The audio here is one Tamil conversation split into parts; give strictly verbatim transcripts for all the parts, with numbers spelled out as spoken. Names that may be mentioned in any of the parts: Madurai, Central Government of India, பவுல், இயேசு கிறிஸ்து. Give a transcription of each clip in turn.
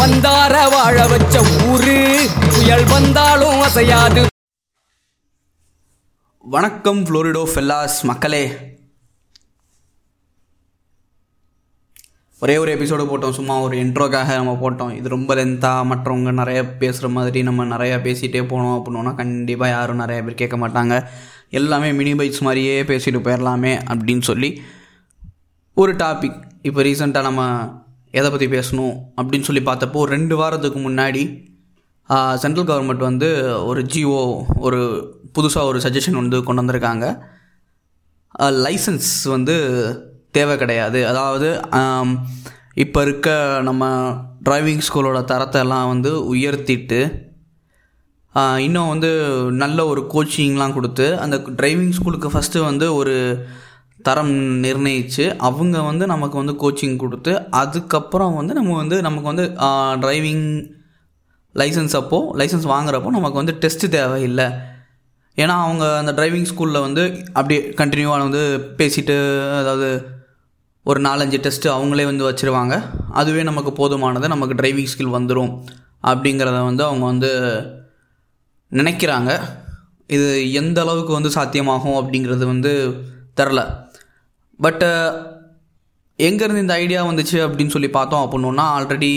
வந்தார வாழ வச்ச ஊரு, புயல் வந்தாலும் அசையாது. வணக்கம் ஃப்ளோரிடா ஃபெல்லாஸ் மக்களே. ஒரே ஒரு எபிசோடு போட்டோம், சும்மா ஒரு இன்ட்ரோக்காக நம்ம போட்டோம். இது ரொம்ப லென்த்தாக மற்றவங்க நிறையா பேசுகிற மாதிரி நம்ம நிறையா பேசிகிட்டே போனோம் அப்படின்னா கண்டிப்பாக யாரும் நிறையா பேர் கேட்க மாட்டாங்க. எல்லாமே மினி பைட்ஸ் மாதிரியே பேசிட்டு போயிடலாமே அப்படின்னு சொல்லி ஒரு டாபிக் இப்போ ரீசெண்டாக நம்ம எதை பற்றி பேசணும் அப்படின்னு சொல்லி பார்த்தப்போ, ரெண்டு வாரத்துக்கு முன்னாடி சென்ட்ரல் கவர்மெண்ட் வந்து ஒரு ஜிஓ ஒரு புதுசாக ஒரு சஜஷன் வந்து கொண்டு வந்திருக்காங்க. லைசன்ஸ் வந்து தேவை கிடையாது. அதாவது இப்போ இருக்க நம்ம டிரைவிங் ஸ்கூலோட தரத்தை எல்லாம் வந்து உயர்த்திட்டு இன்னும் வந்து நல்ல ஒரு கோச்சிங்லாம் கொடுத்து அந்த டிரைவிங் ஸ்கூலுக்கு ஃபஸ்ட்டு வந்து ஒரு தரம் நிர்ணயித்து அவங்க வந்து நமக்கு வந்து கோச்சிங் கொடுத்து அதுக்கப்புறம் வந்து நம்ம வந்து நமக்கு வந்து டிரைவிங் லைசன்ஸ் அப்போது லைசன்ஸ் வாங்குறப்போ நமக்கு வந்து டெஸ்ட்டு தேவையில்லை. ஏன்னா அவங்க அந்த டிரைவிங் ஸ்கூலில் வந்து அப்படியே கண்டினியூவாக வந்து பேசிட்டு அதாவது ஒரு நாலஞ்சு டெஸ்ட்டு அவங்களே வந்து வச்சுருவாங்க. அதுவே நமக்கு போதுமானது, நமக்கு டிரைவிங் ஸ்கில் வந்துடும் அப்படிங்கிறத வந்து அவங்க வந்து நினைக்கிறாங்க. இது எந்த அளவுக்கு வந்து சாத்தியமாகும் அப்படிங்கிறது வந்து தெரில. பட்டு எங்கேருந்து இந்த ஐடியா வந்துச்சு அப்படின்னு சொல்லி பார்த்தோம் அப்படின்னா, ஆல்ரெடி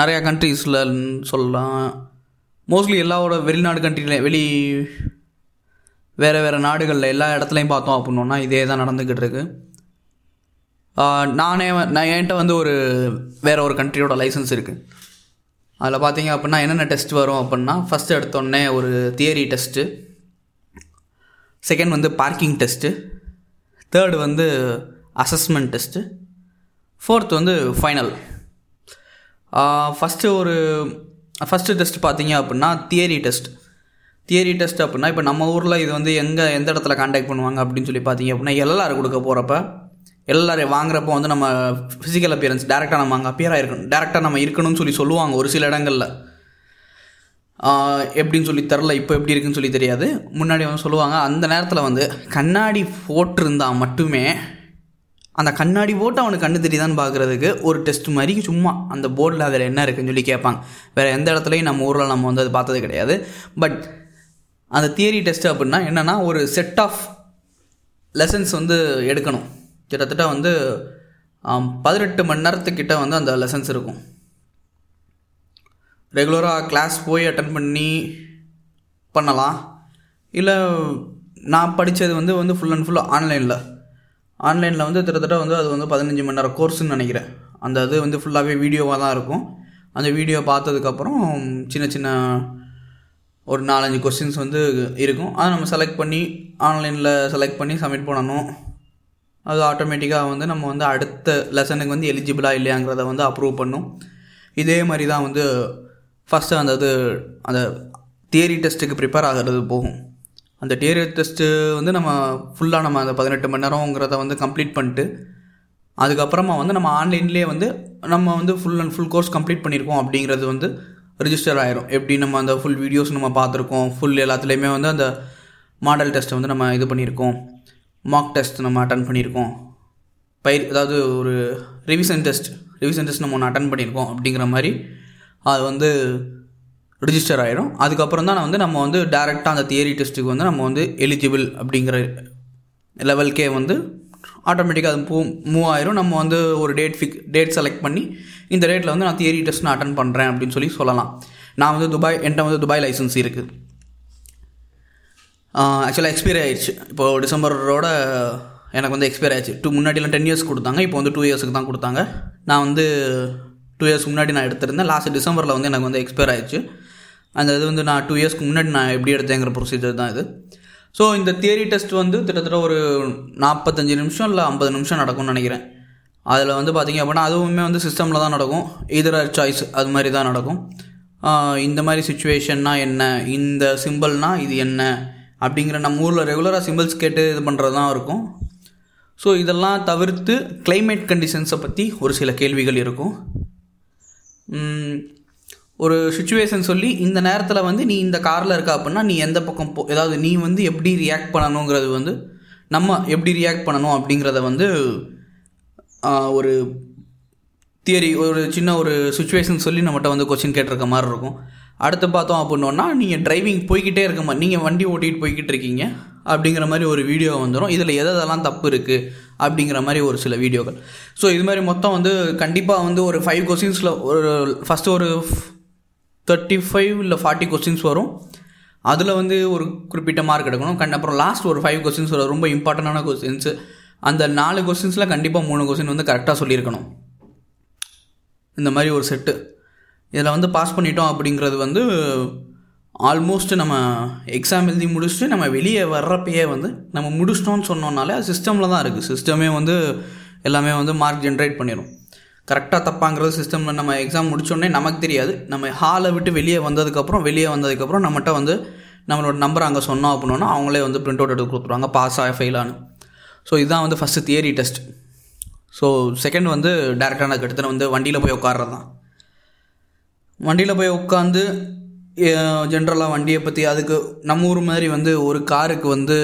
நிறையா கண்ட்ரீஸில் சொல்லலாம், மோஸ்ட்லி எல்லாரோட வெளிநாடு கண்ட்ரில வெளி வேறு வேறு நாடுகளில் எல்லா இடத்துலையும் பார்த்தோம் அப்படின்னா இதே தான் நடந்துக்கிட்டு இருக்கு. நானே நான் என்கிட்ட வந்து ஒரு வேறு ஒரு கண்ட்ரியோட லைசன்ஸ் இருக்குது. அதில் பார்த்தீங்க அப்படின்னா என்னென்ன டெஸ்ட் வரும் அப்படின்னா, ஃபஸ்ட்டு எடுத்தோடனே ஒரு தியரி டெஸ்ட்டு, செகண்ட் வந்து பார்க்கிங் டெஸ்ட்டு, தேர்டு வந்து அசஸ்மெண்ட் டெஸ்ட்டு, ஃபோர்த் வந்து ஃபைனல். ஃபஸ்ட்டு ஒரு ஃபஸ்ட்டு டெஸ்ட் பார்த்தீங்க அப்படின்னா தியரி டெஸ்ட். தியரி டெஸ்ட் அப்படின்னா இப்போ நம்ம ஊரில் இது வந்து எங்கே எந்த இடத்துல கான்டாக்ட் பண்ணுவாங்க அப்படின்னு சொல்லி பார்த்தீங்க அப்படின்னா, எல்லோரும் கொடுக்க போகிறப்ப எல்லோரும் வாங்குறப்போ வந்து நம்ம ஃபிசிக்கல் அப்பியரன்ஸ் டேரெக்டாக நம்ம அங்கே அப்பியராக இருக்கணும், டேரெக்டாக நம்ம இருக்கணும்னு சொல்லி சொல்லுவாங்க ஒரு சில இடங்களில். எப்படின்னு சொல்லி தெரில, இப்போ எப்படி இருக்குன்னு சொல்லி தெரியாது, முன்னாடி வந்து சொல்லுவாங்க. அந்த நேரத்தில் வந்து கண்ணாடி போட்டிருந்தால் மட்டுமே, அந்த கண்ணாடி போட்டு அவனுக்கு கண்ணு தெரியுதான்னு பார்க்குறதுக்கு ஒரு டெஸ்ட் மாதிரி சும்மா அந்த போர்டில் அதில் என்ன இருக்குதுன்னு சொல்லி கேட்பாங்க. வேறு எந்த இடத்துலையும் நம்ம ஊரில் நம்ம வந்து அது பார்த்தது கிடையாது. பட் அந்த தியரி டெஸ்ட் அப்படின்னா என்னென்னா, ஒரு செட் ஆஃப் லெசன்ஸ் வந்து எடுக்கணும். கிட்டத்தட்ட வந்து பதினெட்டு மணி நேரத்துக்கிட்ட வந்து அந்த லெசன்ஸ் இருக்கும். ரெகுலராக கிளாஸ் போய் அட்டன் பண்ணி பண்ணலாம். இல்லை நான் படித்தது வந்து வந்து ஃபுல் அண்ட் ஃபுல் ஆன்லைனில் ஆன்லைனில் வந்து கிட்டத்தட்ட வந்து அது வந்து பதினஞ்சு மணி நேரம் கோர்ஸுன்னு நினைக்கிறேன். அந்த அது வந்து ஃபுல்லாகவே வீடியோவாக தான் இருக்கும். அந்த வீடியோ பார்த்ததுக்கப்புறம் சின்ன சின்ன ஒரு நாலஞ்சு கொஸ்டின்ஸ் வந்து இருக்கும். அதை நம்ம செலக்ட் பண்ணி ஆன்லைனில் செலக்ட் பண்ணி சப்மிட் பண்ணணும். அது ஆட்டோமேட்டிக்காக வந்து நம்ம வந்து அடுத்த லெசனுக்கு வந்து எலிஜிபிளாக இல்லையாங்கிறத வந்து அப்ரூவ் பண்ணும். இதே மாதிரி தான் வந்து ஃபஸ்ட்டு அந்த இது அந்த தியரி டெஸ்ட்டுக்கு ப்ரிப்பேர் ஆகிறது போகும். அந்த தியரி டெஸ்ட்டு வந்து நம்ம ஃபுல்லாக நம்ம அந்த பதினெட்டு மணி நேரங்கிறத வந்து கம்ப்ளீட் பண்ணிட்டு அதுக்கப்புறமா வந்து நம்ம ஆன்லைன்லேயே வந்து நம்ம வந்து full and full course complete பண்ணியிருக்கோம் அப்படிங்கிறது வந்து ரிஜிஸ்டர் ஆகிரும். எப்படி நம்ம அந்த ஃபுல் வீடியோஸ் நம்ம பார்த்துருக்கோம், ஃபுல் எல்லாத்துலேயுமே வந்து அந்த மாடல் டெஸ்ட்டை வந்து நம்ம இது பண்ணியிருக்கோம், மார்க் டெஸ்ட் நம்ம அட்டன் பண்ணியிருக்கோம், பயிர் அதாவது ஒரு ரிவிஷன் டெஸ்ட் ரிவிஷன் டெஸ்ட் நம்ம ஒன்று அட்டன் பண்ணியிருக்கோம் அப்படிங்கிற மாதிரி அது வந்து ரிஜிஸ்டர் ஆகிடும். அதுக்கப்புறம் தான் வந்து நம்ம வந்து டேரெக்டாக அந்த தியரி டெஸ்ட்டுக்கு வந்து நம்ம வந்து எலிஜிபிள் அப்படிங்கிற லெவல்கே வந்து ஆட்டோமேட்டிக்காக அது மூவ் ஆயிரும். நம்ம வந்து ஒரு டேட் ஃபிக் டேட் செலக்ட் பண்ணி இந்த டேட்டில் வந்து நான் தியரி டெஸ்ட் நான் அட்டன் பண்ணுறேன் அப்படின்னு சொல்லி சொல்லலாம். நான் வந்து துபாய் என்கிட்ட வந்து துபாய் லைசன்ஸ் இருக்குது. ஆக்சுவலாக எக்ஸ்பைரி ஆயிடுச்சு. இப்போது டிசம்பரோட எனக்கு வந்து எக்ஸ்பைரி ஆயிடுச்சு. டூ முன்னாடிலாம் டென் இயர்ஸ் கொடுத்தாங்க, இப்போ வந்து டூ இயர்ஸுக்கு தான் கொடுத்தாங்க. நான் வந்து டூ இயர்ஸ்க்கு முன்னாடி நான் எடுத்திருந்தேன். லாஸ்ட் டிசம்பரில் வந்து எனக்கு வந்து எக்ஸ்பைர் ஆயிடுச்சு. அந்த இது வந்து நான் டூ இயர்ஸ்க்கு முன்னாடி நான் எப்படி எடுத்தேங்கிற ப்ரொசீஜர் தான் இது. ஸோ இந்த தியரி டெஸ்ட் வந்து கிட்டத்தட்ட ஒரு நாற்பத்தஞ்சு நிமிஷம் இல்லை ஐம்பது நிமிஷம் நடக்கும்னு நினைக்கிறேன். அதில் வந்து பார்த்திங்க அப்படின்னா அதுவுமே வந்து சிஸ்டமில் தான் நடக்கும். இதர் சாய்ஸ் அது மாதிரி தான் நடக்கும். இந்த மாதிரி சுச்சுவேஷன்னா என்ன, இந்த சிம்பிள்னால் இது என்ன அப்படிங்கிற நம்ம ஊரில் ரெகுலராக சிம்பிள்ஸ் கேட்டு இது பண்ணுறது தான் இருக்கும். ஸோ இதெல்லாம் தவிர்த்து கிளைமேட் கண்டிஷன்ஸை பற்றி ஒரு சில கேள்விகள் இருக்கும். ஒரு சுச்சுவேஷன் சொல்லி இந்த நேரத்தில் வந்து நீ இந்த காரில் இருக்கா அப்படின்னா நீ எந்த பக்கம் போ, ஏதாவது நீ வந்து எப்படி ரியாக்ட் பண்ணணுங்கிறது வந்து நம்ம எப்படி ரியாக்ட் பண்ணணும் அப்படிங்கிறத வந்து ஒரு தியரி ஒரு சின்ன ஒரு சுச்சுவேஷன் சொல்லி நம்மகிட்ட வந்து கொஸ்டின் கேட்டிருக்க மாதிரி இருக்கும். அடுத்து பார்த்தோம் அப்படின்னோன்னா நீங்கள் டிரைவிங் போய்கிட்டே இருக்க மாதிரி, நீங்கள் வண்டி ஓட்டிகிட்டு போய்கிட்டு இருக்கீங்க அப்படிங்கிற மாதிரி ஒரு வீடியோ வந்துடும். இதில் எதெல்லாம் தப்பு இருக்குது அப்படிங்கிற மாதிரி ஒரு சில வீடியோக்கள். ஸோ இது மாதிரி மொத்தம் வந்து கண்டிப்பாக வந்து ஒரு ஃபைவ் கொஸ்டின்ஸில் ஒரு ஃபஸ்ட்டு ஒரு தேர்ட்டி ஃபைவ் இல்லை ஃபார்ட்டி கொஸ்டின்ஸ் வரும். அதில் வந்து ஒரு குறிப்பிட்ட மார்க் எடுக்கணும். கண்ட அப்புறம் லாஸ்ட் ஒரு ஃபைவ் கொஸ்டின்ஸ் வரும், ரொம்ப இம்பார்ட்டண்டான கொஸ்டின்ஸு. அந்த நாலு கொஸ்டின்ஸில் கண்டிப்பாக மூணு கொஸ்டின் வந்து கரெக்டாக சொல்லியிருக்கணும். இந்த மாதிரி ஒரு செட்டு. இதில் வந்து பாஸ் பண்ணிட்டோம் அப்படிங்கிறது வந்து ஆல்மோஸ்ட் நம்ம எக்ஸாம் எழுதி முடிச்சுட்டு நம்ம வெளியே வர்றப்பயே வந்து நம்ம முடிச்சிட்டோன்னு சொன்னோம்னாலே அது சிஸ்டமில் தான் இருக்குது. சிஸ்டமே வந்து எல்லாமே வந்து மார்க் ஜென்ரேட் பண்ணிடும். கரெக்டாக தப்பாங்கிறது சிஸ்டமில் நம்ம எக்ஸாம் முடித்தோடனே நமக்கு தெரியாது. நம்ம ஹாலை விட்டு வெளியே வந்ததுக்கப்புறம் வெளியே வந்ததுக்கப்புறம் நம்மகிட்ட வந்து நம்மளோட நம்பர் அங்கே சொன்னோம் அப்படின்னா அவங்களே வந்து பிரிண்ட் அவுட் எடுத்து கொடுத்துருவாங்க, பாஸ் ஆக ஃபெயிலானு. ஸோ இதுதான் வந்து first theory test. So second வந்து டேரெக்டான கிட்டத்தட்ட வந்து வண்டியில் போய் உட்கார்றது தான். வண்டியில் போய் உட்காந்து ஜென்ரலாக வண்டியை பற்றி, அதுக்கு நம்ம ஊர் மாதிரி வந்து ஒரு காருக்கு வந்து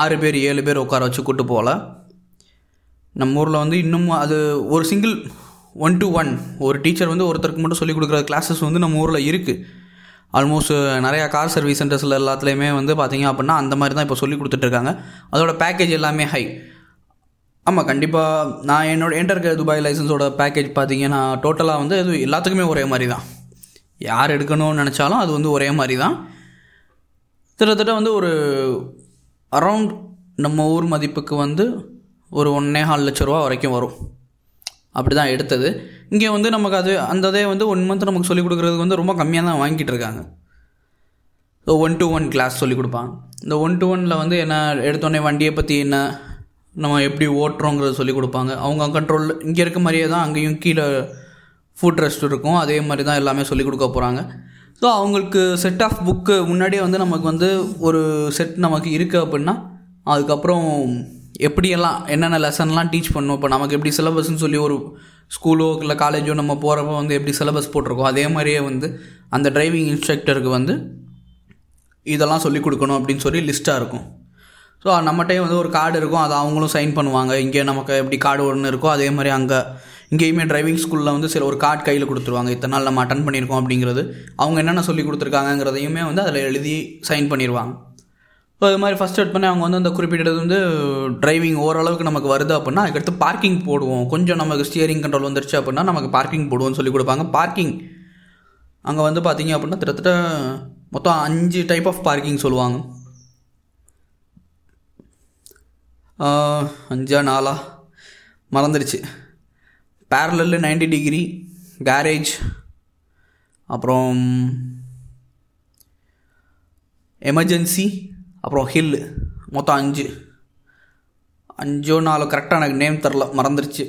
ஆறு பேர் ஏழு பேர் உட்கார வச்சு கூட்டு போகல. நம்ம ஊரில் வந்து இன்னும் அது ஒரு சிங்கிள் ஒன் டு ஒன் ஒரு டீச்சர் வந்து ஒருத்தருக்கு மட்டும் சொல்லிக் கொடுக்குற கிளாஸஸ் வந்து நம்ம ஊரில் இருக்குது. ஆல்மோஸ்ட் நிறையா கார் சர்வீஸ் சென்டர்ஸில் எல்லாத்துலேயுமே வந்து பார்த்திங்க அப்படின்னா அந்த மாதிரி தான் இப்போ சொல்லி கொடுத்துட்ருக்காங்க. அதோட பேக்கேஜ் எல்லாமே ஹை. ஆமாம், கண்டிப்பாக நான் என்னோட என்கிட்ட இருக்கிற துபாய் லைசன்ஸோட பேக்கேஜ் பார்த்திங்கன்னா டோட்டலாக வந்து அது எல்லாத்துக்குமே ஒரே மாதிரி தான். யார் எடுக்கணும்னு நினச்சாலும் அது வந்து ஒரே மாதிரி தான். கிட்டத்தட்ட வந்து ஒரு அரவுண்ட் நம்ம ஊர் மதிப்புக்கு வந்து ஒரு ஒன்றே கால் லட்ச ரூபா வரைக்கும் வரும். அப்படி தான் எடுத்தது. இங்கே வந்து நமக்கு அது அந்த அதே வந்து ஒன் மந்த் நமக்கு சொல்லிக் கொடுக்குறதுக்கு வந்து ரொம்ப கம்மியாக தான் வாங்கிட்டு இருக்காங்க. So one to one class சொல்லிக் கொடுப்பாங்க. இந்த ஒன் டு ஒனில் வந்து என்ன எடுத்தோடனே வண்டியை பற்றி என்ன நம்ம எப்படி ஓட்டுறோங்கிறத சொல்லிக் கொடுப்பாங்க. அவங்க கண்ட்ரோல் இங்கே இருக்க மாதிரியே தான் அங்கேயும் கீழே ஃபுட் ரெஸ்ட் இருக்கும், அதே மாதிரி தான் எல்லாமே சொல்லிக் கொடுக்க போகிறாங்க. ஸோ அவங்களுக்கு செட் ஆஃப் புக்கு முன்னாடியே வந்து நமக்கு வந்து ஒரு செட் நமக்கு இருக்குது அப்படின்னா அதுக்கப்புறம் எப்படியெல்லாம் என்னென்ன லெசன்லாம் டீச் பண்ணணும். இப்போ நமக்கு எப்படி சிலபஸ்ன்னு சொல்லி ஒரு ஸ்கூலோ இல்லை காலேஜோ நம்ம போகிறப்ப வந்து எப்படி சிலபஸ் போட்டிருக்கோம் அதே மாதிரியே வந்து அந்த டிரைவிங் இன்ஸ்ட்ரக்டருக்கு வந்து இதெல்லாம் சொல்லிக் கொடுக்கணும் அப்படின்னு சொல்லி லிஸ்ட்டாக இருக்கும். ஸோ நம்மகிட்டே வந்து ஒரு கார்டு இருக்கும், அதை அவங்களும் சைன் பண்ணுவாங்க. இங்கே நமக்கு எப்படி கார்டு ஒன்று இருக்கோ அதே மாதிரி அங்கே இங்கேயுமே டிரைவிங் ஸ்கூலில் வந்து சில ஒரு கார்டு கையில் கொடுத்துருவாங்க. இத்தனை நாள் நம்ம அட்டன் பண்ணியிருக்கோம் அப்படிங்கிறது, அவங்க என்னென்ன சொல்லி கொடுத்துருக்காங்கிறதையுமே வந்து அதில் எழுதி சைன் பண்ணிடுவாங்க. ஸோ அது மாதிரி ஃபஸ்ட் எட் பண்ணி அவங்க வந்து அந்த குறிப்பிட்டது வந்து டிரைவிங் ஓரளவுக்கு நமக்கு வருது அப்படின்னா அதுக்கடுத்து பார்க்கிங் போடுவோம். கொஞ்சம் நமக்கு ஸ்டியரிங் கண்ட்ரோல் வந்துருச்சு அப்படின்னா நமக்கு பார்க்கிங் போடுவோம்னு சொல்லி கொடுப்பாங்க. பார்க்கிங் அங்கே வந்து பார்த்திங்க அப்படின்னா கிட்டத்தட்ட மொத்தம் அஞ்சு டைப் ஆஃப் பார்க்கிங் சொல்லுவாங்க. அஞ்சா நாலா மறந்துடுச்சு. பேரலல்லு நைன்டி டிகிரி, கேரேஜ், அப்புறம் எமர்ஜென்சி, அப்புறம் ஹில். மொத்தம் அஞ்சு அஞ்சோ நாலோ கரெக்டாக எனக்கு நேம் தெரில, மறந்துடுச்சு.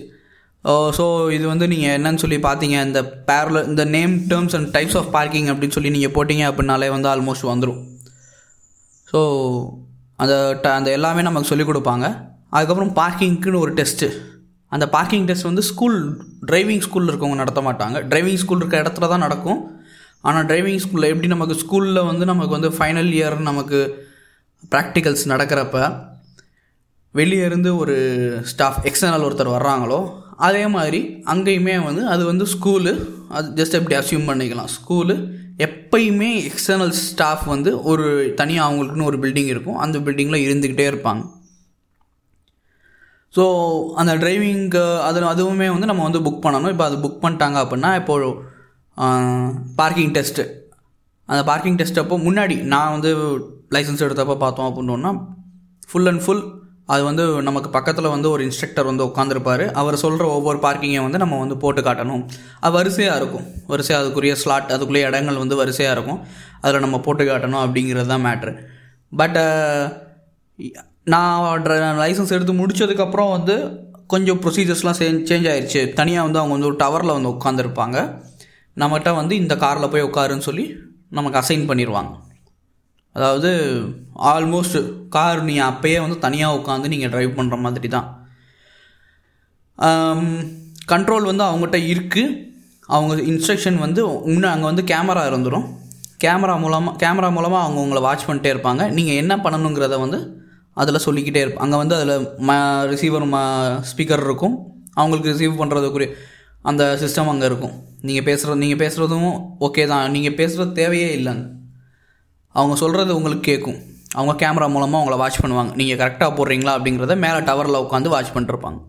ஸோ இது வந்து நீங்கள் என்னன்னு சொல்லி பார்த்தீங்க இந்த பேரல இந்த name terms and types of parking அப்படின்னு சொல்லி நீங்கள் போட்டிங்க அப்படின்னாலே வந்து ஆல்மோஸ்ட் வந்துடும். ஸோ அந்த ட அந்த எல்லாமே நமக்கு சொல்லிக் கொடுப்பாங்க. அதுக்கப்புறம் பார்க்கிங்க்குன்னு ஒரு டெஸ்ட்டு. அந்த பார்க்கிங் டெஸ்ட் வந்து ஸ்கூல் டிரைவிங் ஸ்கூலில் இருக்கவங்க நடத்த மாட்டாங்க. டிரைவிங் ஸ்கூல் இருக்கிற இடத்துல தான் நடக்கும். ஆனால் டிரைவிங் ஸ்கூலில் எப்படி நமக்கு ஸ்கூலில் வந்து நமக்கு வந்து ஃபைனல் இயர் நமக்கு ப்ராக்டிகல்ஸ் நடக்கிறப்ப வெளியே இருந்து ஒரு ஸ்டாஃப் எக்ஸ்டர்னல் ஒருத்தர் வர்றாங்களோ அதே மாதிரி அங்கேயுமே வந்து அது வந்து ஸ்கூலு அது ஜஸ்ட் எப்படி அஸ்யூம் பண்ணிக்கலாம். ஸ்கூலு எப்பயுமே எக்ஸ்டர்னல் ஸ்டாஃப் வந்து ஒரு தனியாக அவங்களுக்குன்னு ஒரு பில்டிங் இருக்கும், அந்த பில்டிங்கில் இருந்துக்கிட்டே இருப்பாங்க. ஸோ அந்த டிரைவிங்க்கு அது அதுவுமே வந்து நம்ம வந்து புக் பண்ணணும். இப்போ அது புக் பண்ணிட்டாங்க அப்படின்னா இப்போது பார்க்கிங் டெஸ்ட்டு. அந்த பார்க்கிங் டெஸ்ட் அப்போ முன்னாடி நான் வந்து லைசன்ஸ் எடுத்தப்போ பார்த்தோம் அப்படின்னா ஃபுல் அண்ட் ஃபுல் அது வந்து நமக்கு பக்கத்தில் வந்து ஒரு இன்ஸ்ட்ரக்டர் வந்து உட்காந்துருப்பார். அவர் சொல்கிற ஒவ்வொரு பார்க்கிங்கை வந்து நம்ம வந்து போட்டு காட்டணும். அது வரிசையாக இருக்கும், வரிசையாக அதுக்குரிய ஸ்லாட் அதுக்குரிய இடங்கள் வந்து வரிசையாக இருக்கும். அதில் நம்ம போட்டு காட்டணும் அப்படிங்கிறது தான் மேட்ரு. பட் நான் லைசன்ஸ் எடுத்து முடித்ததுக்கப்புறம் வந்து கொஞ்சம் ப்ரொசீஜர்ஸ்லாம் சேஞ்ச் ஆகிடுச்சு. தனியாக வந்து அவங்க வந்து ஒரு டவரில் வந்து உட்காந்துருப்பாங்க. நம்மகிட்ட வந்து இந்த காரில் போய் உட்காருன்னு சொல்லி நமக்கு அசைன் பண்ணிடுவாங்க. அதாவது ஆல்மோஸ்ட் கார் நீங்கள் அப்போயே வந்து தனியாக உட்காந்து நீங்கள் ட்ரைவ் பண்ணுற மாதிரி தான். கண்ட்ரோல் வந்து அவங்ககிட்ட இருக்குது. அவங்க இன்ஸ்ட்ரக்ஷன் வந்து இன்னும் அங்கே வந்து கேமரா இருந்துடும். கேமரா மூலமாக கேமரா மூலமாக அவங்க உங்களை வாட்ச் பண்ணிட்டே இருப்பாங்க. நீங்கள் என்ன பண்ணணுங்கிறத வந்து அதில் சொல்லிக்கிட்டே இருப்பாங்க. அங்கே வந்து அதில் ம ரிசீவர் ம ஸ்பீக்கர் இருக்கும். அவங்களுக்கு ரிசீவ் பண்ணுறதுக்குரிய அந்த சிஸ்டம் அங்கே இருக்கும். நீங்கள் பேசுகிற நீங்கள் பேசுகிறதும் ஓகே தான், நீங்கள் பேசுகிறது தேவையே இல்லைங்க. அவங்க சொல்கிறது உங்களுக்கு கேட்கும். அவங்க கேமரா மூலமாக அவங்கள வாட்ச் பண்ணுவாங்க. நீங்கள் கரெக்டாக போடுறீங்களா அப்படிங்கிறத மேலே டவரில் உட்காந்து வாட்ச் பண்ணிட்டுருப்பாங்க.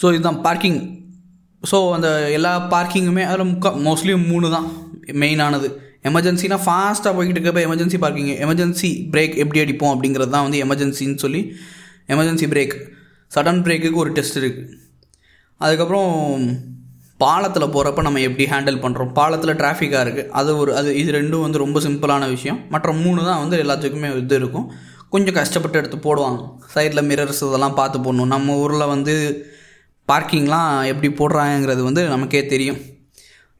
ஸோ இதுதான் பார்க்கிங். ஸோ அந்த எல்லா பார்க்கிங்குமே அதில் முக்கா மோஸ்ட்லி மூணு தான் மெயினானது. எமர்ஜென்சினா ஃபாஸ்ட்டாக போய்கிட்டு இருக்கப்போ எமர்ஜென்சி பார்க்கிங், எமர்ஜென்சி பிரேக் எப்படி அடிப்போம் அப்படிங்கிறது தான் வந்து எமர்ஜென்சின்னு சொல்லி எமர்ஜென்சி பிரேக். சடன் பிரேக்குக்கு ஒரு டெஸ்ட் இருக்குது. அதுக்கப்புறம் பாலத்தில் போகிறப்ப நம்ம எப்படி ஹேண்டில் பண்ணுறோம், பாலத்தில் டிராஃபிக்காக இருக்குது அது ஒரு அது இது ரெண்டும் வந்து ரொம்ப சிம்பிளான விஷயம். மற்ற மூணு தான் வந்து எல்லாத்துக்குமே இது இருக்கும், கொஞ்சம் கஷ்டப்பட்டு எடுத்து போடுவாங்க. சைடில் மிரர்ஸ் இதெல்லாம் பார்த்து போடணும். நம்ம ஊரில் வந்து பார்க்கிங்லாம் எப்படி போடுறாங்கிறது வந்து நமக்கே தெரியும்.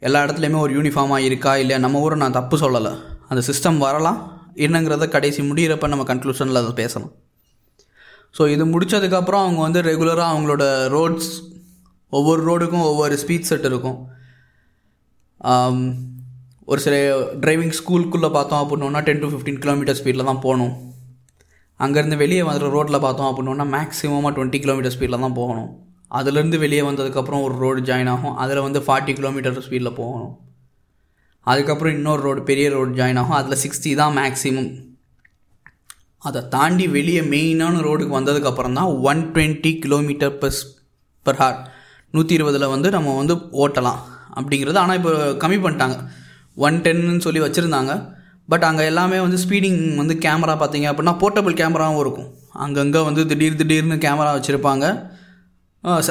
எல்லா இடத்துலையுமே ஒரு யூனிஃபார்மாக இருக்கா இல்லை, நம்ம ஊரை நான் தப்பு சொல்லலை, அந்த சிஸ்டம் வரலாம் என்னங்கிறத கடைசி முடிகிறப்ப நம்ம கன்க்ளூஷனில் அதை பேசலாம். ஸோ இது முடித்ததுக்கப்புறம் அவங்க வந்து ரெகுலராக அவங்களோட ரோட்ஸ், ஒவ்வொரு ரோடுக்கும் ஒவ்வொரு ஸ்பீட் செட் இருக்கும். ஒரு சில டிரைவிங் ஸ்கூலுக்குள்ளே பார்த்தோம் அப்படின்னா டென் டு ஃபிஃப்டீன் கிலோமீட்டர் ஸ்பீடில் தான் போகணும். அங்கேருந்து வெளியே வந்துற ரோட்டில் பார்த்தோம் அப்படின்னா மேக்ஸிமமாக டுவெண்ட்டி கிலோமீட்டர் ஸ்பீடில் தான் போகணும். அதுலேருந்து வெளியே வந்ததுக்கப்புறம் ஒரு ரோடு ஜாயின் ஆகும், அதில் வந்து ஃபார்ட்டி கிலோமீட்டர் ஸ்பீடில் போகணும். அதுக்கப்புறம் இன்னொரு ரோடு, பெரிய ரோடு ஜாயின் ஆகும், அதில் சிக்ஸ்டி தான் மேக்ஸிமம். அதை தாண்டி வெளியே மெயினான ரோடுக்கு வந்ததுக்கப்புறம் தான் one twenty kilometre bus per hour நூற்றி இருபதில் வந்து நம்ம வந்து ஓட்டலாம் அப்படிங்கிறது. ஆனால் இப்போ கம்மி பண்ணிட்டாங்க, ஒன் டென்னு சொல்லி வச்சுருந்தாங்க. பட் அங்கே எல்லாமே வந்து ஸ்பீடிங் வந்து கேமரா பார்த்திங்க அப்படின்னா போர்ட்டபிள் கேமராவும் இருக்கும். அங்கங்கே வந்து திடீர் திடீர்னு கேமரா வச்சுருப்பாங்க.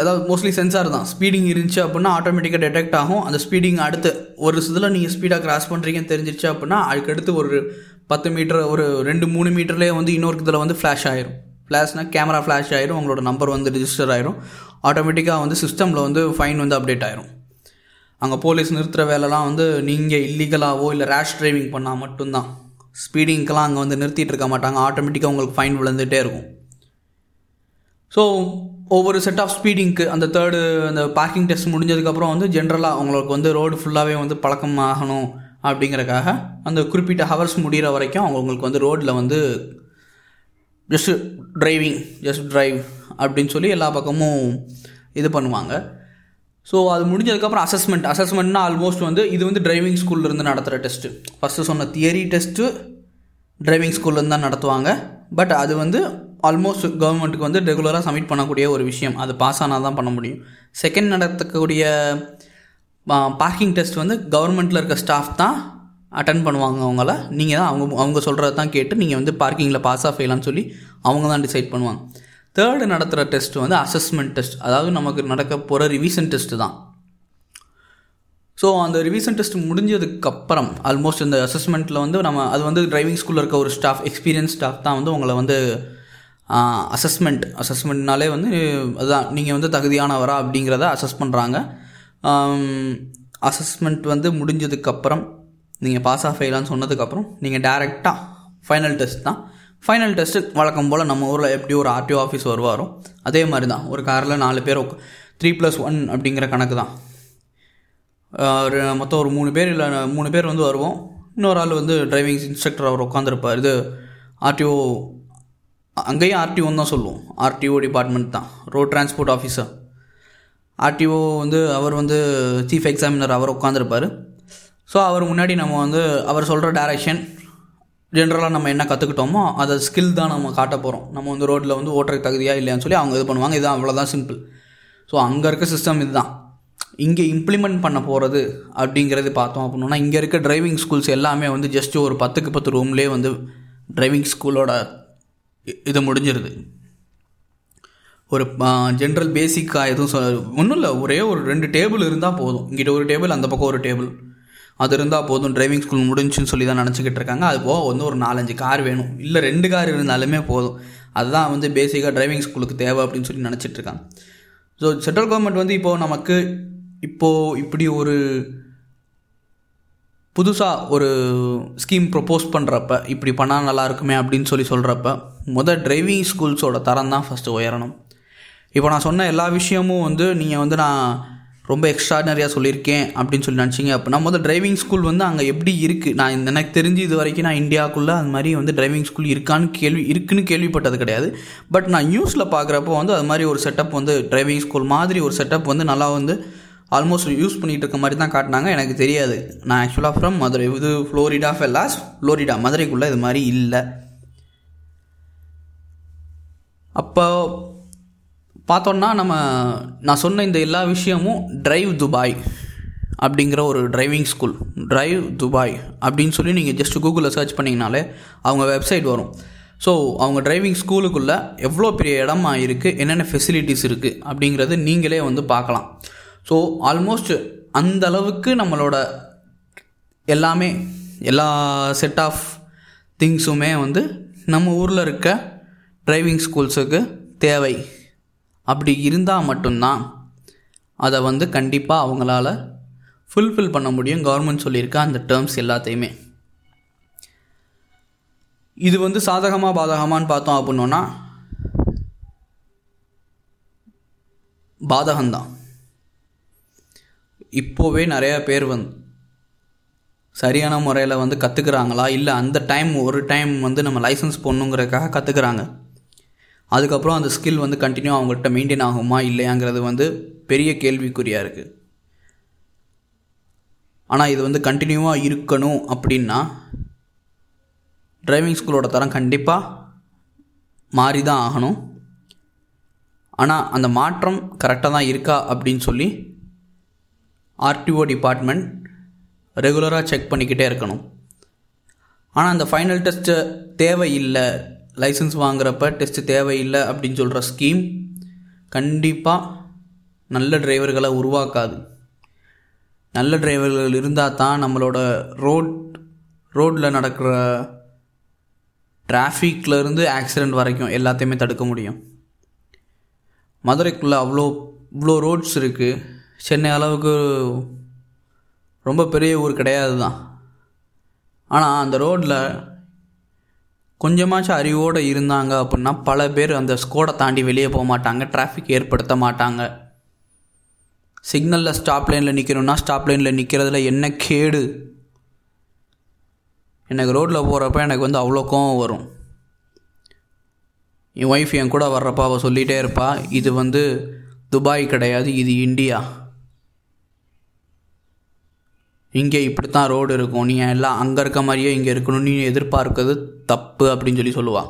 அதாவது மோஸ்ட்லி சென்சார் தான். ஸ்பீடிங் இருந்துச்சு அப்படின்னா ஆட்டோமேட்டிக்காக டிடெக்ட் ஆகும். அந்த ஸ்பீடிங் அடுத்து ஒரு இதில் நீங்கள் ஸ்பீடாக கிராஸ் பண்ணுறீங்கன்னு தெரிஞ்சிருச்சு அப்படின்னா அதுக்கடுத்து ஒரு பத்து மீட்டர் ஒரு ரெண்டு மூணு மீட்டர்லேயே வந்து இன்னொரு இதில் வந்து ஃப்ளாஷ் ஆகிரும். ஃப்ளாஷ்னால் கேமரா ஃப்ளாஷ் ஆகிடும், உங்களோட நம்பர் வந்து ரிஜிஸ்டர் ஆகிரும். ஆட்டோமேட்டிக்காக வந்து சிஸ்டமில் வந்து ஃபைன் வந்து அப்டேட் ஆகிரும். அங்கே போலீஸ் நிறுத்துகிற வேலைலாம் வந்து நீங்கள் இல்லீகலாகவோ இல்லை ரேஷ் டிரைவிங் பண்ணால் மட்டும்தான். ஸ்பீடிங்க்கெலாம் அங்கே வந்து நிறுத்திட்டு இருக்க மாட்டாங்க, ஆட்டோமேட்டிக்காக உங்களுக்கு ஃபைன் விழுந்துகிட்டே இருக்கும். ஸோ ஒவ்வொரு செட் ஆஃப் ஸ்பீடிங்க்கு அந்த தேர்டு அந்த பார்க்கிங் டெஸ்ட் முடிஞ்சதுக்கப்புறம் வந்து ஜென்ரலாக உங்களுக்கு வந்து ரோடு ஃபுல்லாகவே வந்து பழக்கம் ஆகணும் அப்படிங்கிறக்காக அந்த குறிப்பிட்ட ஹவர்ஸ் முடிகிற வரைக்கும் அவங்க உங்களுக்கு வந்து ரோட்டில் வந்து ஜஸ்ட் டிரைவிங் ஜஸ்ட் ட்ரைவ் அப்படின்னு சொல்லி எல்லா பக்கமும் இது பண்ணுவாங்க. ஸோ அது முடிஞ்சதுக்கப்புறம் அசஸ்மெண்ட். அசஸ்மெண்ட்னா ஆல்மோஸ்ட் வந்து இது வந்து டிரைவிங் ஸ்கூல்லேருந்து நடத்துகிற டெஸ்ட்டு. ஃபஸ்ட்டு சொன்ன தியரி டெஸ்ட்டு டிரைவிங் ஸ்கூல்லேருந்து தான் நடத்துவாங்க. பட் அது வந்து ஆல்மோஸ்ட் கவர்மெண்ட்டுக்கு வந்து ரெகுலராக சப்மிட் பண்ணக்கூடிய ஒரு விஷயம். அது பாஸ் ஆனால் தான் பண்ண முடியும். செகண்ட் நடத்தக்கூடிய பார்க்கிங் டெஸ்ட் வந்து கவர்மெண்ட்டில் இருக்க ஸ்டாஃப் தான் அட்டன் பண்ணுவாங்க. அவங்கள நீங்கள் தான் அவங்க அவங்க சொல்கிறது தான் கேட்டு நீங்கள் வந்து பார்க்கிங்கில் பாஸ் ஆஃப் ஆகலான்னு சொல்லி அவங்க தான் டிசைட் பண்ணுவாங்க. தேர்டு நடத்துகிற டெஸ்ட் வந்து அசஸ்மெண்ட் டெஸ்ட், அதாவது நமக்கு நடக்க போகிற ரிவிஷன் டெஸ்ட்டு தான். ஸோ அந்த ரிவிஷன் டெஸ்ட் முடிஞ்சதுக்கப்புறம் ஆல்மோஸ்ட் இந்த அசஸ்மெண்ட்டில் வந்து நம்ம அது வந்து டிரைவிங் ஸ்கூலில் இருக்க ஒரு ஸ்டாஃப், எக்ஸ்பீரியன்ஸ் ஸ்டாஃப் தான் வந்து உங்களை வந்து அசஸ்மெண்ட் அசஸ்மெண்ட்னாலே வந்து அதுதான் நீங்கள் வந்து தகுதியானவரா அப்படிங்கிறத அசஸ் பண்ணுறாங்க. அசஸ்மெண்ட் வந்து முடிஞ்சதுக்கப்புறம் நீங்கள் பாஸ் ஆஃப் ஆகலான்னு சொன்னதுக்கப்புறம் நீங்கள் டேரெக்டாக ஃபைனல் டெஸ்ட் தான். ஃபைனல் டெஸ்ட்டு வழக்கம் போல் நம்ம ஊரில் எப்படி ஒரு ஆர்டிஓ ஆஃபீஸ் வருவாரோ அதே மாதிரி தான். ஒரு காரில் நாலு பேர் த்ரீ ப்ளஸ் ஒன் அப்படிங்கிற கணக்கு தான். மொத்தம் ஒரு மூணு பேர் இல்லை மூணு பேர் வந்து வருவோம். இன்னொரு ஆள் வந்து டிரைவிங் இன்ஸ்ட்ரக்டர் அவர் உட்காந்துருப்பார். இது ஆர்டிஓ, அங்கேயும் ஆர்டிஓன்னு தான் சொல்லுவோம். ஆர்டிஓ டிபார்ட்மெண்ட் தான், ரோட் டிரான்ஸ்போர்ட் ஆஃபீஸர். ஆர்டிஓ வந்து அவர் வந்து சீஃப் எக்ஸாமினர், அவர் உட்காந்துருப்பார். ஸோ அவர் முன்னாடி நம்ம வந்து அவர் சொல்கிற டைரக்ஷன் ஜென்ரலாக நம்ம என்ன கற்றுக்கிட்டோமோ அதை ஸ்கில் தான் நம்ம காட்ட போகிறோம். நம்ம வந்து ரோட்டில் வந்து ஓட்டுறதுக்கு தகுதியாக இல்லையான்னு சொல்லி அவங்க இது பண்ணுவாங்க. இதுதான் அவ்வளோதான் சிம்பிள். ஸோ அங்கே இருக்க சிஸ்டம் இதுதான். இங்கே இம்ப்ளிமெண்ட் பண்ண போகிறது அப்படிங்கிறது பார்த்தோம் அப்படின்னா இங்கே இருக்க டிரைவிங் ஸ்கூல்ஸ் எல்லாமே வந்து ஜஸ்ட் ஒரு பத்துக்கு பத்து ரூம்லேயே வந்து டிரைவிங் ஸ்கூலோட இது முடிஞ்சிருது. ஒரு ஜென்ரல் பேசிக்காக எதுவும் சொல் ஒன்றும் இல்லை, ஒரே ஒரு ரெண்டு டேபிள் இருந்தால் போதும். இங்கிட்ட ஒரு டேபிள், அந்த பக்கம் ஒரு டேபிள், அது இருந்தால் போதும் டிரைவிங் ஸ்கூல் முடிஞ்சுன்னு சொல்லி தான் நினச்சிக்கிட்டு இருக்காங்க. அது போக வந்து ஒரு நாலஞ்சு கார் வேணும், இல்லை ரெண்டு கார் இருந்தாலுமே போதும். அதுதான் வந்து பேசிக்காக டிரைவிங் ஸ்கூலுக்கு தேவை அப்படின்னு சொல்லி நினச்சிட்ருக்காங்க. ஸோ சென்ட்ரல் கவர்மெண்ட் வந்து இப்போது நமக்கு இப்போது இப்படி ஒரு புதுசாக ஒரு ஸ்கீம் ப்ரப்போஸ் பண்ணுறப்ப இப்படி பண்ணால் நல்லாயிருக்குமே அப்படின்னு சொல்லி சொல்கிறப்ப முதல் டிரைவிங் ஸ்கூல்ஸோட தரம் தான் ஃபஸ்ட்டு உயரணும். இப்போ நான் சொன்ன எல்லா விஷயமும் வந்து நீங்கள் வந்து நான் ரொம்ப எக்ஸ்ட்ராடனரியாக சொல்லியிருக்கேன் அப்படின்னு சொல்லி நினச்சிங்க அப்படின்னா முதல் டிரைவிங் ஸ்கூல் வந்து அங்கே எப்படி இருக்குது, நான் எனக்கு தெரிஞ்சு இது வரைக்கும் நான் இந்தியாவுக்குள்ளே அது மாதிரி வந்து டிரைவிங் ஸ்கூல் இருக்கான்னு கேள்வி இருக்குன்னு கேள்விப்பட்டது கிடையாது. பட் நான் நியூஸில் பார்க்குறப்போ வந்து அது மாதிரி ஒரு செட்டப் வந்து டிரைவிங் ஸ்கூல் மாதிரி ஒரு செட்டப் வந்து நல்லா வந்து ஆல்மோஸ்ட் யூஸ் பண்ணிகிட்டு இருக்க மாதிரி தான் காட்டினாங்க. எனக்கு தெரியாது, நான் ஆக்சுவலாக ஃப்ரம் மதுரை, இது ஃப்ளோரிடா ஃபெல்லாஸ், ஃப்ளோரிடா, மதுரைக்குள்ளே இது மாதிரி இல்லை. அப்போ பார்த்தோன்னா நம்ம நான் சொன்ன இந்த எல்லா விஷயமும் டிரைவ் துபாய் அப்படிங்கிற ஒரு டிரைவிங் ஸ்கூல், டிரைவ் துபாய் அப்படின்னு சொல்லி நீங்கள் ஜஸ்ட்டு கூகுளில் சர்ச் பண்ணிங்கனாலே அவங்க வெப்சைட் வரும். ஸோ அவங்க டிரைவிங் ஸ்கூலுக்குள்ளே எவ்வளோ பெரிய இடமா இருக்குது, என்னென்ன ஃபெசிலிட்டிஸ் இருக்குது அப்படிங்கிறது நீங்களே வந்து பார்க்கலாம். ஸோ ஆல்மோஸ்ட் அந்தளவுக்கு நம்மளோட எல்லாமே எல்லா செட் ஆஃப் திங்ஸுமே வந்து நம்ம ஊரில் இருக்க டிரைவிங் ஸ்கூல்ஸுக்கு தேவை. அப்படி இருந்தால் மட்டும்தான் அதை வந்து கண்டிப்பாக அவங்களால ஃபுல்ஃபில் பண்ண முடியும். கவர்மெண்ட் சொல்லியிருக்க அந்த டேர்ம்ஸ் எல்லாத்தையுமே இது வந்து சாதகமாக பாதகமானு பார்த்தோம் அப்படின்னா பாதகம்தான். இப்போவே நிறையா பேர் வந்து சரியான முறையில் வந்து கற்றுக்குறாங்களா இல்லை, அந்த டைம் ஒரு டைம் வந்து நம்ம லைசன்ஸ் போடணுங்கிறதுக்காக கற்றுக்குறாங்க, அதுக்கப்புறம் அந்த ஸ்கில் வந்து கண்டினியூ அவங்கள்ட்ட மெயின்டைன் ஆகுமா இல்லையாங்கிறது வந்து பெரிய கேள்விக்குறியாக இருக்குது. ஆனால் இது வந்து கண்டினியூவாக இருக்கணும் அப்படின்னா டிரைவிங் ஸ்கூலோட தரம் கண்டிப்பாக மாறி தான் ஆகணும். ஆனால் அந்த மாற்றம் கரெக்டாக தான் இருக்கா அப்படின்னு சொல்லி ஆர்டிஓ டிபார்ட்மெண்ட் ரெகுலராக செக் பண்ணிக்கிட்டே இருக்கணும். ஆனால் அந்த ஃபைனல் டெஸ்ட்டு தேவையில்லை, லைசன்ஸ் வாங்குறப்ப டெஸ்ட்டு தேவையில்லை அப்படின்னு சொல்கிற ஸ்கீம் கண்டிப்பாக நல்ல டிரைவர்களை உருவாக்காது. நல்ல டிரைவர்கள் இருந்தால் தான் நம்மளோட ரோட் ரோட்டில் நடக்கிற டிராஃபிக்லேருந்து ஆக்சிடெண்ட் வரைக்கும் எல்லாத்தையுமே தடுக்க முடியும். மதுரைக்குள்ளே அவ்வளோ இவ்வளோ ரோட்ஸ் இருக்குது, சென்னை அளவுக்கு ரொம்ப பெரிய ஊர் கிடையாது தான். ஆனால் அந்த ரோட்டில் கொஞ்சமாச்சும் அறிவோடு இருந்தாங்க அப்படின்னா பல பேர் அந்த ஸ்கோடை தாண்டி வெளியே போக மாட்டாங்க, டிராஃபிக் ஏற்படுத்த மாட்டாங்க. சிக்னலில் ஸ்டாப் லைனில் நிற்கணும்னா ஸ்டாப் லைனில் நிற்கிறதுல என்ன கேடு? எனக்கு ரோட்டில் போகிறப்ப எனக்கு வந்து அவ்வளோ கோவம் வரும். என் ஒய்ஃப் என் கூட வர்றப்ப அவள் சொல்லிகிட்டே இருப்பாள், இது வந்து துபாய் கிடையாது, இது இந்தியா, இங்கே இப்படி தான் ரோடு இருக்கும், நீ எல்லாம் அங்கே இருக்க மாதிரியே இங்கே இருக்கணும், நீ எதிர்பார்க்கிறது தப்பு அப்படின்னு சொல்லி சொல்லுவாள்.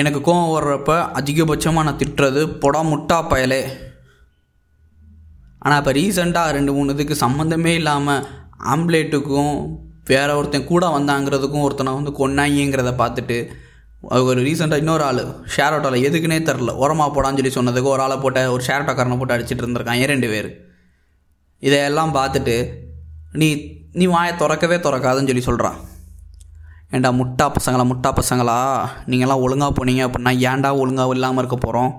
எனக்கு கோவம் வர்றப்ப அதிகபட்சமாக நான் திட்டுறது பொடா முட்டா பயலே. ஆனால் இப்போ ரீசெண்டாக ரெண்டு மூணு இதுக்கு சம்மந்தமே இல்லாமல் ஆம்ப்லேட்டுக்கும் வேற ஒருத்தன் கூட வந்தாங்கிறதுக்கும் ஒருத்தனை வந்து கொண்டாங்கிறத பார்த்துட்டு ஒரு ரீசெண்டாக இன்னொரு ஆள் ஷேர் ஆட்டோவில் எதுக்குன்னே தெரில உரமாக போடான்னு சொல்லி சொன்னதுக்கு ஒரு ஆளை போட்ட ஒரு ஷேர் ஆட்டோக்காரனை போட்டு அடிச்சுட்டு இருந்திருக்கான் ஏன் ரெண்டு பேர். இதையெல்லாம் பார்த்துட்டு நீ நீ வாயை திறக்கவே திறக்காதுன்னு சொல்லி சொல்கிறான். ஏண்டா முட்டா பசங்களா முட்டா பசங்களா நீங்கள்லாம் ஒழுங்காக போனீங்க அப்படின்னா ஏன்டா ஒழுங்காக இல்லாமல் இருக்க போகிறோம்?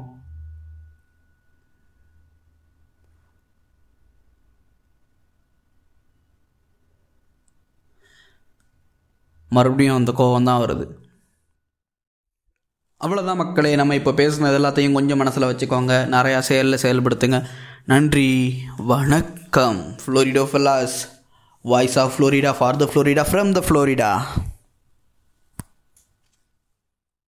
மறுபடியும் அந்த கோபம் தான் வருது. அவ்வளோதான் மக்களே, நம்ம இப்போ பேசுனது எல்லாத்தையும் கொஞ்சம் மனசில் வச்சுக்கோங்க, நிறையா செயலில் செயல்படுத்துங்க. நன்றி, வணக்கம். Florida fellas, voice of Florida, for the Florida, from the Florida.